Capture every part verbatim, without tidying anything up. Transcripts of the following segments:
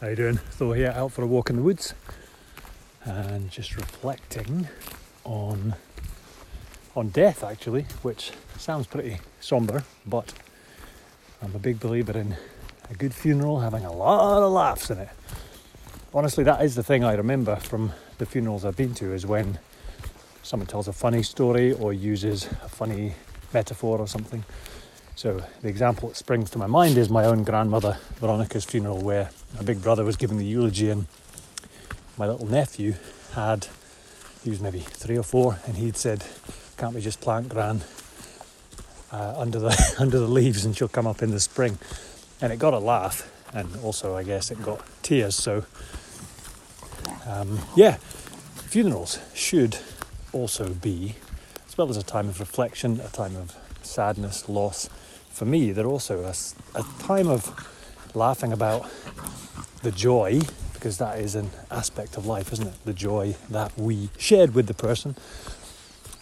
How you doing? So here, out for a walk in the woods and just reflecting on on death, actually, which sounds pretty somber, but I'm a big believer in a good funeral having a lot of laughs in it. Honestly, that is the thing I remember from the funerals I've been to, is when someone tells a funny story or uses a funny metaphor or something. So the example that springs to my mind is my own grandmother Veronica's funeral, where my big brother was giving the eulogy and my little nephew had, he was maybe three or four, and he'd said, "Can't we just plant Gran uh, under the under the leaves and she'll come up in the spring?" And it got a laugh, and also I guess it got tears. So um, yeah, funerals should also be, as well as a time of reflection, a time of sadness, loss, for me they're also a, a time of laughing about the joy, because that is an aspect of life, isn't it? The joy that we shared with the person.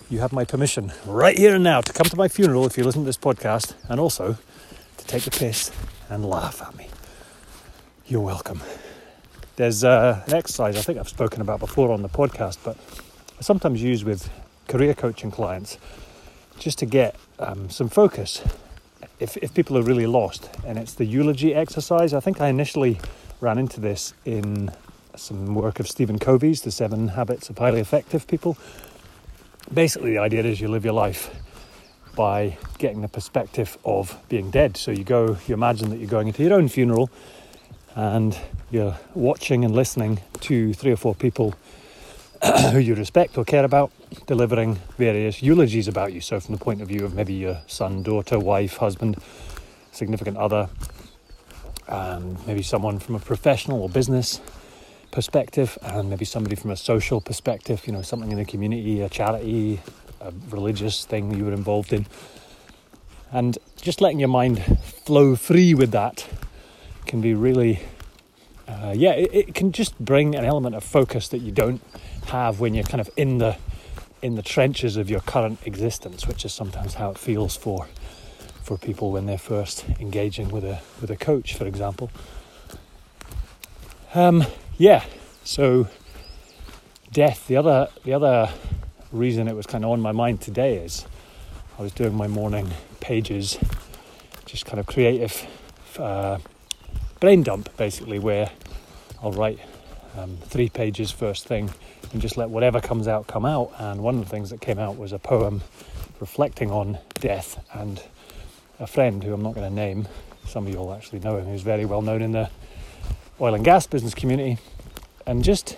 You have my permission right here and now to come to my funeral if you listen to this podcast, and also to take the piss and laugh at me. You're welcome. There's uh, an exercise I think I've spoken about before on the podcast, but I sometimes use with career coaching clients just to get um, some focus if, if people are really lost. And it's the eulogy exercise. I think I initially ran into this in some work of Stephen Covey's, The Seven Habits of Highly Effective People. Basically, the idea is you live your life by getting the perspective of being dead. So you go, you imagine that you're going into your own funeral and you're watching and listening to three or four people who you respect or care about delivering various eulogies about you. So from the point of view of maybe your son, daughter, wife, husband, significant other, and maybe someone from a professional or business perspective, and maybe somebody from a social perspective, you know, something in the community, a charity, a religious thing you were involved in. And just letting your mind flow free with that can be really, uh, yeah, it, it can just bring an element of focus that you don't have when you're kind of in the in the trenches of your current existence, which is sometimes how it feels for for people when they're first engaging with a with a coach, for example. Um, yeah, so death. The other the other reason it was kind of on my mind today is I was doing my morning pages, just kind of creative uh, brain dump, basically, where I'll write um, three pages first thing and just let whatever comes out come out. And one of the things that came out was a poem reflecting on death, and a friend who I'm not going to name, some of you will actually know him, who's very well known in the oil and gas business community, and just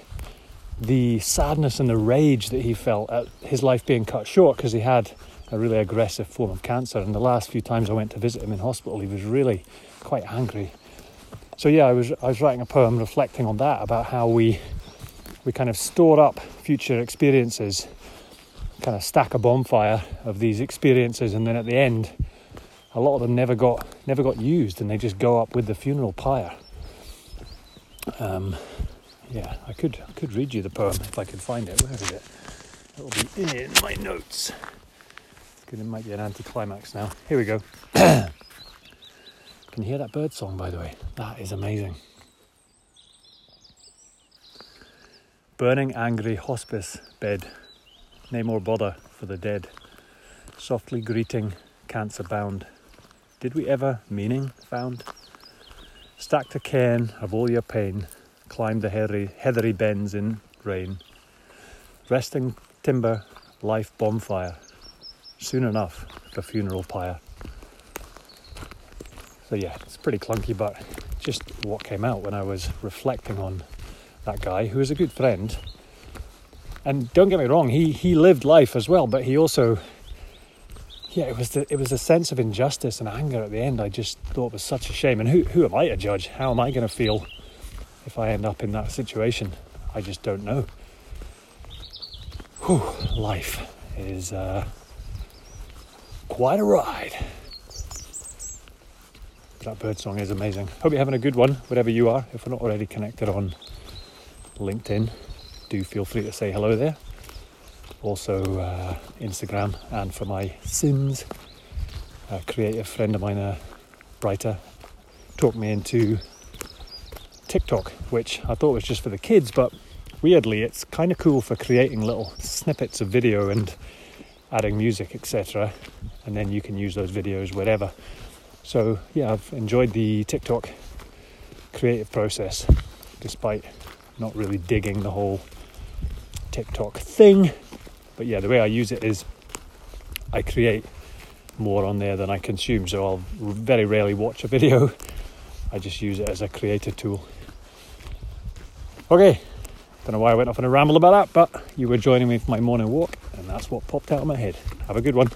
the sadness and the rage that he felt at his life being cut short, because he had a really aggressive form of cancer, and the last few times I went to visit him in hospital he was really quite angry. So yeah, I was I was writing a poem reflecting on that, about how we We kind of store up future experiences, kind of stack a bonfire of these experiences, and then at the end, a lot of them never got never got used, and they just go up with the funeral pyre. Um, yeah, I could I could read you the poem if I could find it. Where is it? It'll be in my notes. It might be an anticlimax now. Here we go. Can you hear that bird song, by the way? That is amazing. Burning angry hospice bed, nay more bother for the dead, softly greeting cancer bound, did we ever meaning found? Stacked a cairn of all your pain, climbed the heathery, heathery bends in rain, resting timber, life bonfire, soon enough the funeral pyre. So yeah, it's pretty clunky, but just what came out when I was reflecting on that guy, who is a good friend. And don't get me wrong, he he lived life as well, but he also, yeah, it was the it was a sense of injustice and anger at the end I just thought was such a shame. And who who am I to judge? How am I going to feel if I end up in that situation? I just don't know. Whew, life is uh, quite a ride. That bird song is amazing. Hope you're having a good one, wherever you are. If we're not already connected on LinkedIn, do feel free to say hello there. Also uh, Instagram, and for my Sims, a creative friend of mine, uh, Brighter, talked me into TikTok, which I thought was just for the kids, but weirdly it's kind of cool for creating little snippets of video and adding music, et cetera. And then you can use those videos wherever. So yeah, I've enjoyed the TikTok creative process, despite not really digging the whole TikTok thing. But yeah, the way I use it is I create more on there than I consume, so I'll very rarely watch a video. I just use it as a creative tool. Okay, don't know why I went off on a ramble about that, but you were joining me for my morning walk, and that's what popped out of my head. Have a good one.